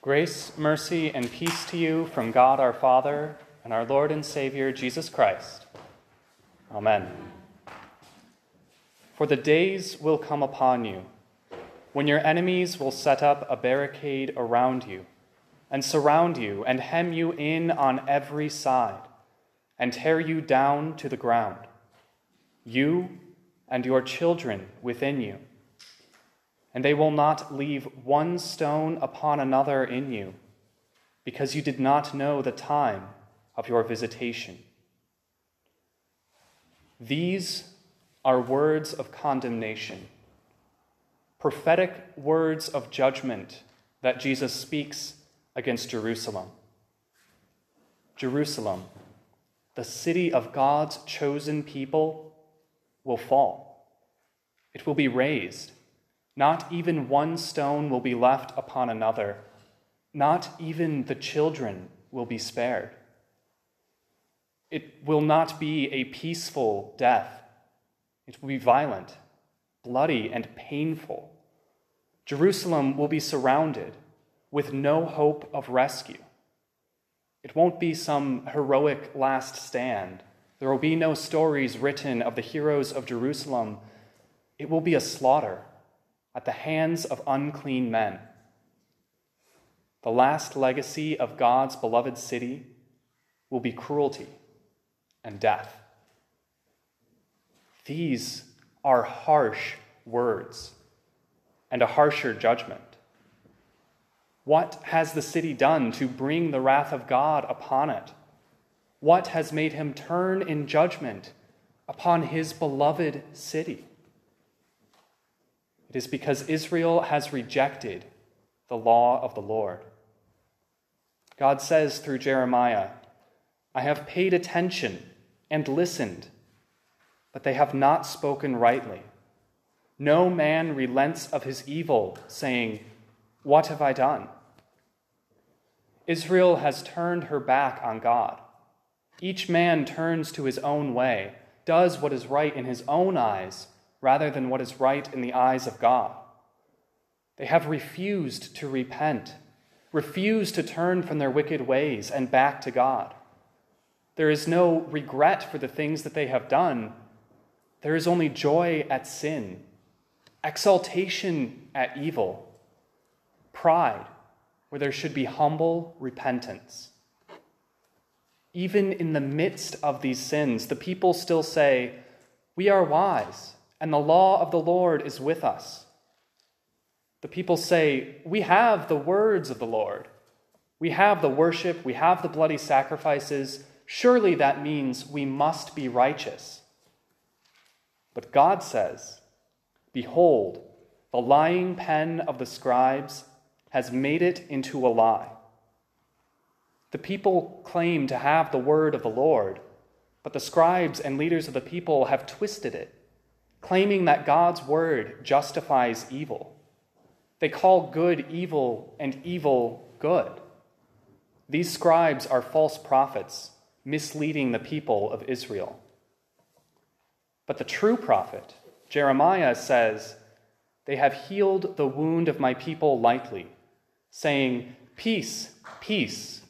Grace, mercy, and peace to you from God our Father and our Lord and Savior, Jesus Christ. Amen. For the days will come upon you, when your enemies will set up a barricade around you, and surround you, and hem you in on every side, and tear you down to the ground, you and your children within you. And they will not leave one stone upon another in you, because you did not know the time of your visitation. These are words of condemnation, prophetic words of judgment that Jesus speaks against Jerusalem. Jerusalem, the city of God's chosen people, will fall. It will be razed. Not even one stone will be left upon another. Not even the children will be spared. It will not be a peaceful death. It will be violent, bloody, and painful. Jerusalem will be surrounded with no hope of rescue. It won't be some heroic last stand. There will be no stories written of the heroes of Jerusalem. It will be a slaughter at the hands of unclean men. The last legacy of God's beloved city will be cruelty and death. These are harsh words and a harsher judgment. What has the city done to bring the wrath of God upon it? What has made him turn in judgment upon his beloved city? It is because Israel has rejected the law of the Lord. God says through Jeremiah, "I have paid attention and listened, but they have not spoken rightly. No man relents of his evil, saying, 'What have I done?'" Israel has turned her back on God. Each man turns to his own way, does what is right in his own eyes, rather than what is right in the eyes of God. They have refused to repent, refused to turn from their wicked ways and back to God. There is no regret for the things that they have done. There is only joy at sin, exaltation at evil, pride where there should be humble repentance. Even in the midst of these sins, the people still say, "We are wise, and the law of the Lord is with us." The people say, "We have the words of the Lord. We have the worship. We have the bloody sacrifices. Surely that means we must be righteous." But God says, "Behold, the lying pen of the scribes has made it into a lie." The people claim to have the word of the Lord, but the scribes and leaders of the people have twisted it, claiming that God's word justifies evil. They call good evil and evil good. These scribes are false prophets, misleading the people of Israel. But the true prophet, Jeremiah, says, "They have healed the wound of my people lightly, saying, 'Peace, peace,'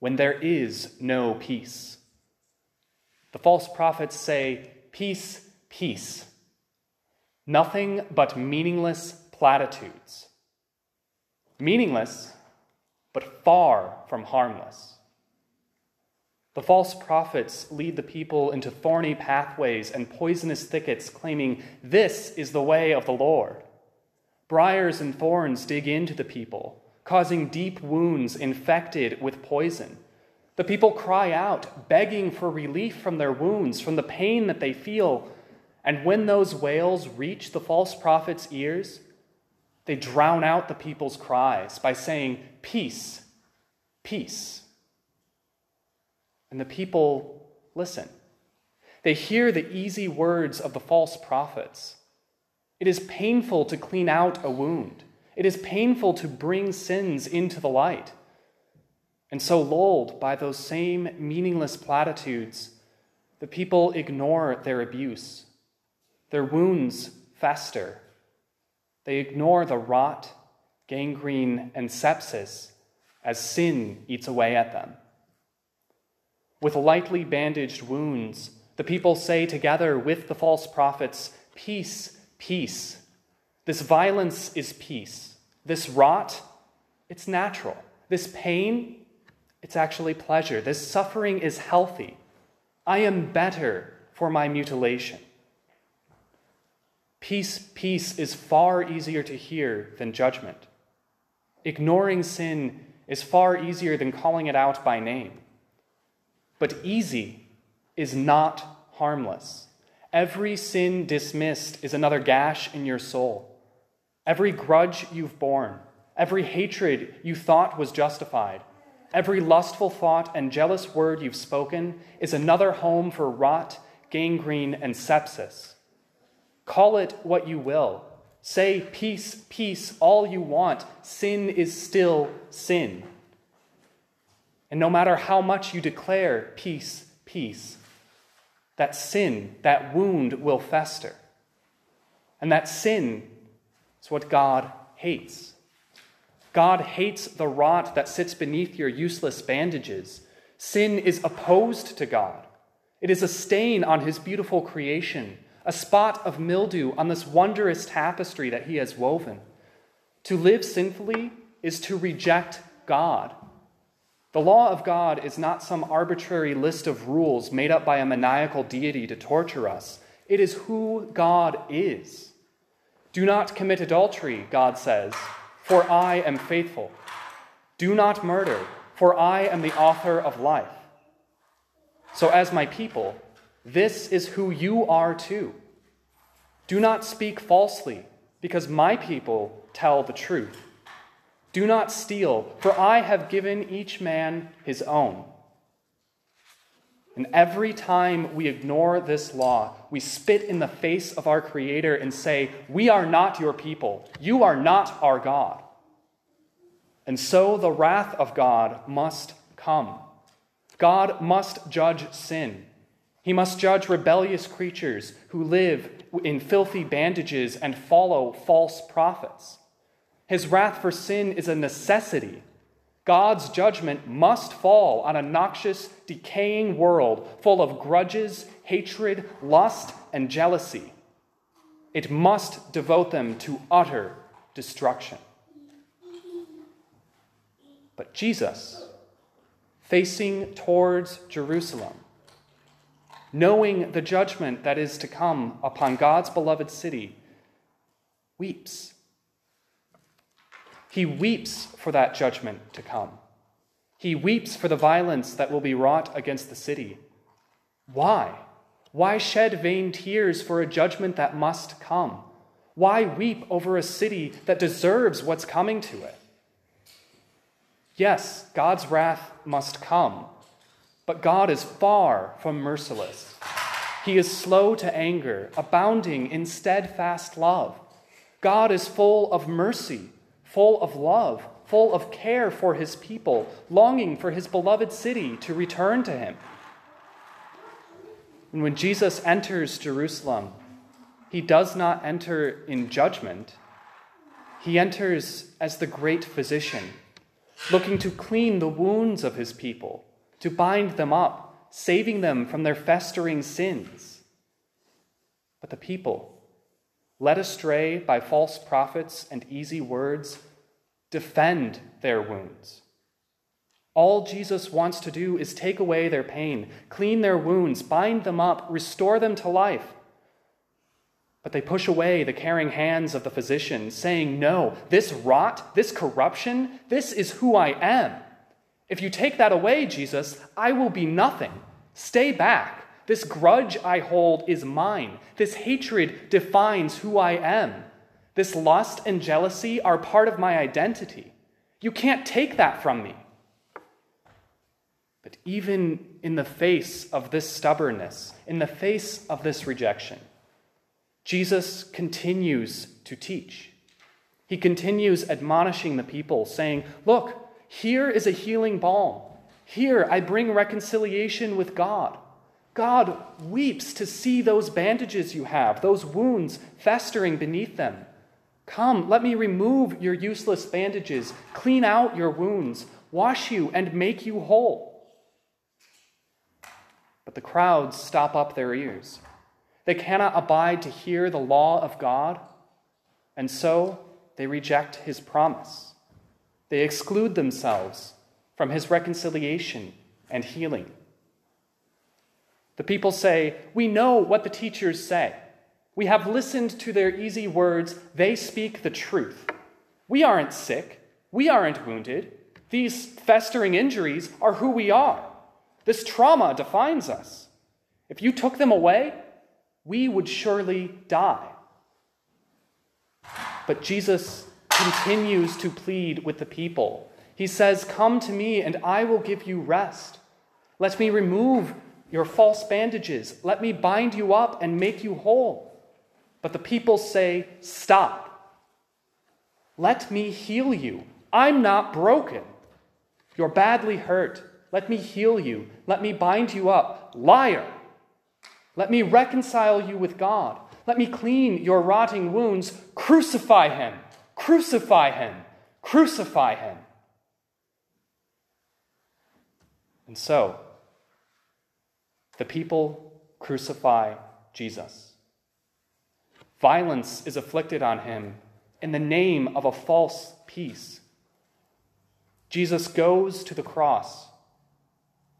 when there is no peace." The false prophets say, "Peace, peace," nothing but meaningless platitudes. Meaningless, but far from harmless. The false prophets lead the people into thorny pathways and poisonous thickets, claiming, "This is the way of the Lord." Briars and thorns dig into the people, causing deep wounds infected with poison. The people cry out, begging for relief from their wounds, from the pain that they feel. And when those wails reach the false prophet's ears, they drown out the people's cries by saying, "Peace, peace." And the people listen. They hear the easy words of the false prophets. It is painful to clean out a wound. It is painful to bring sins into the light. And so, lulled by those same meaningless platitudes, the people ignore their abuse. Their wounds fester. They ignore the rot gangrene, and sepsis as sin eats away at them. With lightly bandaged wounds, the people say together with the false prophets, "Peace, peace. This violence is peace. This rot, it's natural. This pain, it's actually pleasure. This suffering is healthy. I am better for my mutilation." Peace, peace is far easier to hear than judgment. Ignoring sin is far easier than calling it out by name. But easy is not harmless. Every sin dismissed is another gash in your soul. Every grudge you've borne, every hatred you thought was justified, every lustful thought and jealous word you've spoken is another home for rot, gangrene, and sepsis. Call it what you will. Say peace, peace all you want. Sin is still sin. And no matter how much you declare peace, peace, that sin, that wound will fester. And that sin is what God hates. God hates the rot that sits beneath your useless bandages. Sin is opposed to God. It is a stain on his beautiful creation, a spot of mildew on this wondrous tapestry that he has woven. To live sinfully is to reject God. The law of God is not some arbitrary list of rules made up by a maniacal deity to torture us. It is who God is. Do not commit adultery, God says, for I am faithful. Do not murder, for I am the author of life. So as my people, this is who you are too. Do not speak falsely, because my people tell the truth. Do not steal, for I have given each man his own. And every time we ignore this law, we spit in the face of our Creator and say, "We are not your people. You are not our God." And so the wrath of God must come. God must judge sin. He must judge rebellious creatures who live in filthy bandages and follow false prophets. His wrath for sin is a necessity. God's judgment must fall on a noxious, decaying world full of grudges, hatred, lust, and jealousy. It must devote them to utter destruction. But Jesus, facing towards Jerusalem, knowing the judgment that is to come upon God's beloved city, weeps. He weeps for that judgment to come. He weeps for the violence that will be wrought against the city. Why? Why shed vain tears for a judgment that must come? Why weep over a city that deserves what's coming to it? Yes, God's wrath must come, but God is far from merciless. He is slow to anger, abounding in steadfast love. God is full of mercy, full of love, full of care for his people, longing for his beloved city to return to him. And when Jesus enters Jerusalem, he does not enter in judgment. He enters as the great physician, looking to clean the wounds of his people, to bind them up, saving them from their festering sins. But the people, led astray by false prophets and easy words, defend their wounds. All Jesus wants to do is take away their pain, clean their wounds, bind them up, restore them to life. But they push away the caring hands of the physician, saying, "No, this rot, this corruption, this is who I am. If you take that away, Jesus, I will be nothing. Stay back. This grudge I hold is mine. This hatred defines who I am. This lust and jealousy are part of my identity. You can't take that from me." But even in the face of this stubbornness, in the face of this rejection, Jesus continues to teach. He continues admonishing the people, saying, "Look, here is a healing balm. Here I bring reconciliation with God. God weeps to see those bandages you have, those wounds festering beneath them. Come, let me remove your useless bandages, clean out your wounds, wash you and make you whole. But the crowds stop up their ears. They cannot abide to hear the law of God, and so they reject his promise. They exclude themselves from his reconciliation and healing. The people say, "We know what the teachers say. We have listened to their easy words. They speak the truth. We aren't sick. We aren't wounded. These festering injuries are who we are. This trauma defines us. If you took them away, we would surely die." But Jesus continues to plead with the people. He says, "Come to me and I will give you rest. Let me remove your false bandages. Let me bind you up and make you whole." But the people say, "Stop. Let me heal you. I'm not broken. You're badly hurt. Let me heal you. Let me bind you up. Liar. Let me reconcile you with God. Let me clean your rotting wounds. Crucify him. Crucify him. Crucify him." And so, the people crucify Jesus. Violence is inflicted on him in the name of a false peace. Jesus goes to the cross,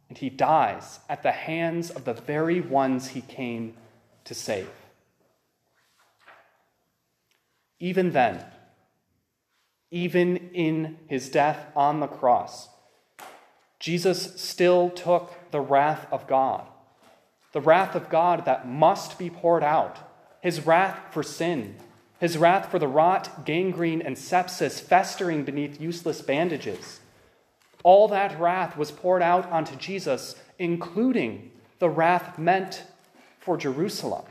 and he dies at the hands of the very ones he came to save. Even then, even in his death on the cross, Jesus still took the wrath of God. The wrath of God that must be poured out. His wrath for sin. His wrath for the rot, gangrene, and sepsis festering beneath useless bandages. All that wrath was poured out onto Jesus, including the wrath meant for Jerusalem.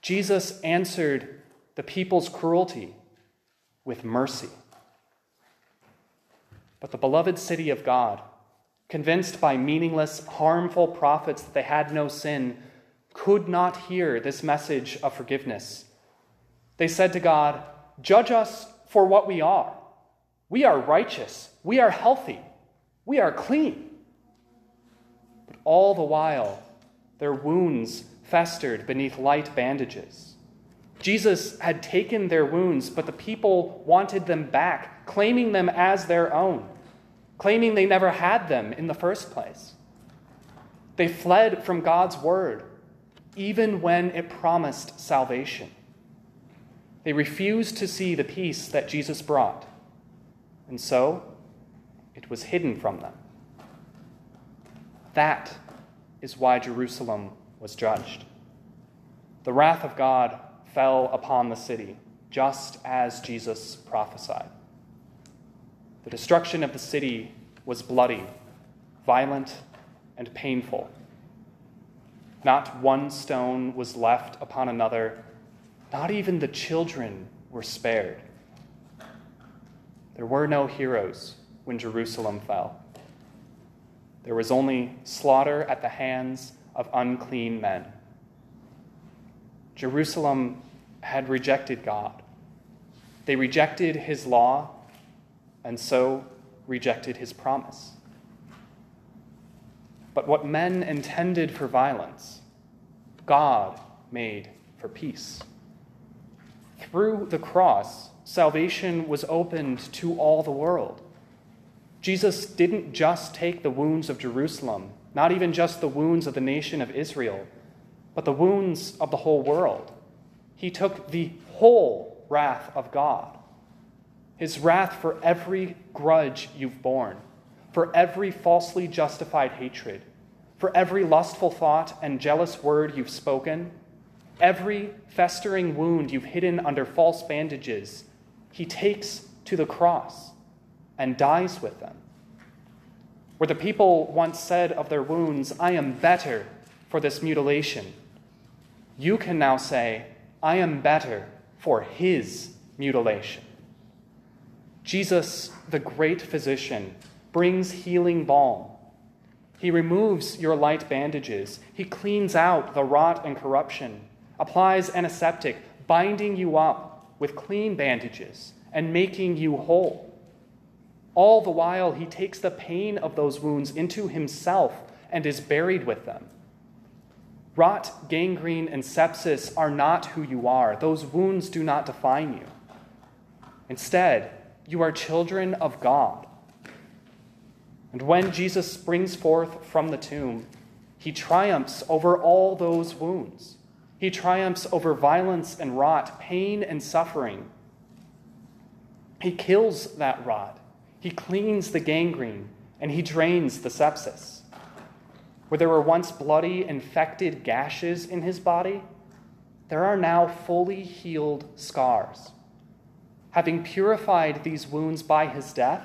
Jesus answered the people's cruelty with mercy. But the beloved city of God, convinced by meaningless, harmful prophets that they had no sin, could not hear this message of forgiveness. They said to God, "Judge us for what we are. We are righteous. We are healthy. We are clean." But all the while, their wounds festered beneath light bandages. Jesus had taken their wounds, but the people wanted them back, claiming them as their own, claiming they never had them in the first place. They fled from God's word, even when it promised salvation. They refused to see the peace that Jesus brought, and so it was hidden from them. That is why Jerusalem was judged. The wrath of God fell upon the city, just as Jesus prophesied. The destruction of the city was bloody, violent, and painful. Not one stone was left upon another. Not even the children were spared. There were no heroes when Jerusalem fell. There was only slaughter at the hands of unclean men. Jerusalem had rejected God. They rejected his law, and so rejected his promise. But what men intended for violence, God made for peace. Through the cross, salvation was opened to all the world. Jesus didn't just take the wounds of Jerusalem, not even just the wounds of the nation of Israel, but the wounds of the whole world. He took the whole wrath of God. His wrath for every grudge you've borne, for every falsely justified hatred, for every lustful thought and jealous word you've spoken, every festering wound you've hidden under false bandages, he takes to the cross and dies with them. Where the people once said of their wounds, "I am better for this mutilation," you can now say, "I am better for his mutilation." Jesus, the great physician, brings healing balm. He removes your light bandages. He cleans out the rot and corruption, applies antiseptic, binding you up, with clean bandages and making you whole. All the while, he takes the pain of those wounds into himself and is buried with them. Rot, gangrene, and sepsis are not who you are. Those wounds do not define you. Instead, you are children of God. And when Jesus springs forth from the tomb, he triumphs over all those wounds. He triumphs over violence and rot, pain and suffering. He kills that rot. He cleans the gangrene, and he drains the sepsis. Where there were once bloody, infected gashes in his body, there are now fully healed scars. Having purified these wounds by his death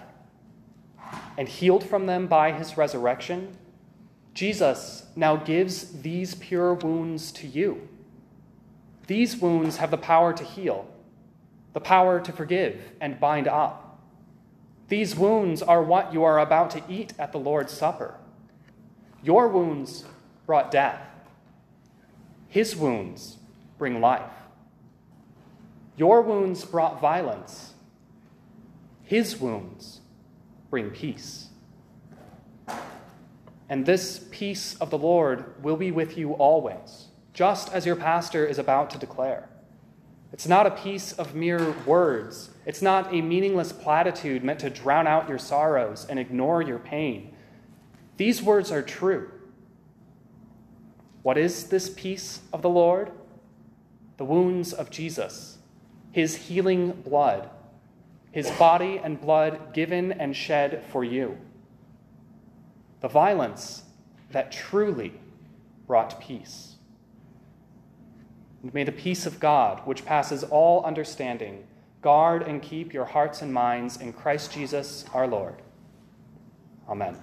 and healed from them by his resurrection, Jesus now gives these pure wounds to you. These wounds have the power to heal, the power to forgive and bind up. These wounds are what you are about to eat at the Lord's Supper. Your wounds brought death. His wounds bring life. Your wounds brought violence. His wounds bring peace. And this peace of the Lord will be with you always, just as your pastor is about to declare. It's not a peace of mere words. It's not a meaningless platitude meant to drown out your sorrows and ignore your pain. These words are true. What is this peace of the Lord? The wounds of Jesus, his healing blood, his body and blood given and shed for you. The violence that truly brought peace. And may the peace of God, which passes all understanding, guard and keep your hearts and minds in Christ Jesus our Lord. Amen.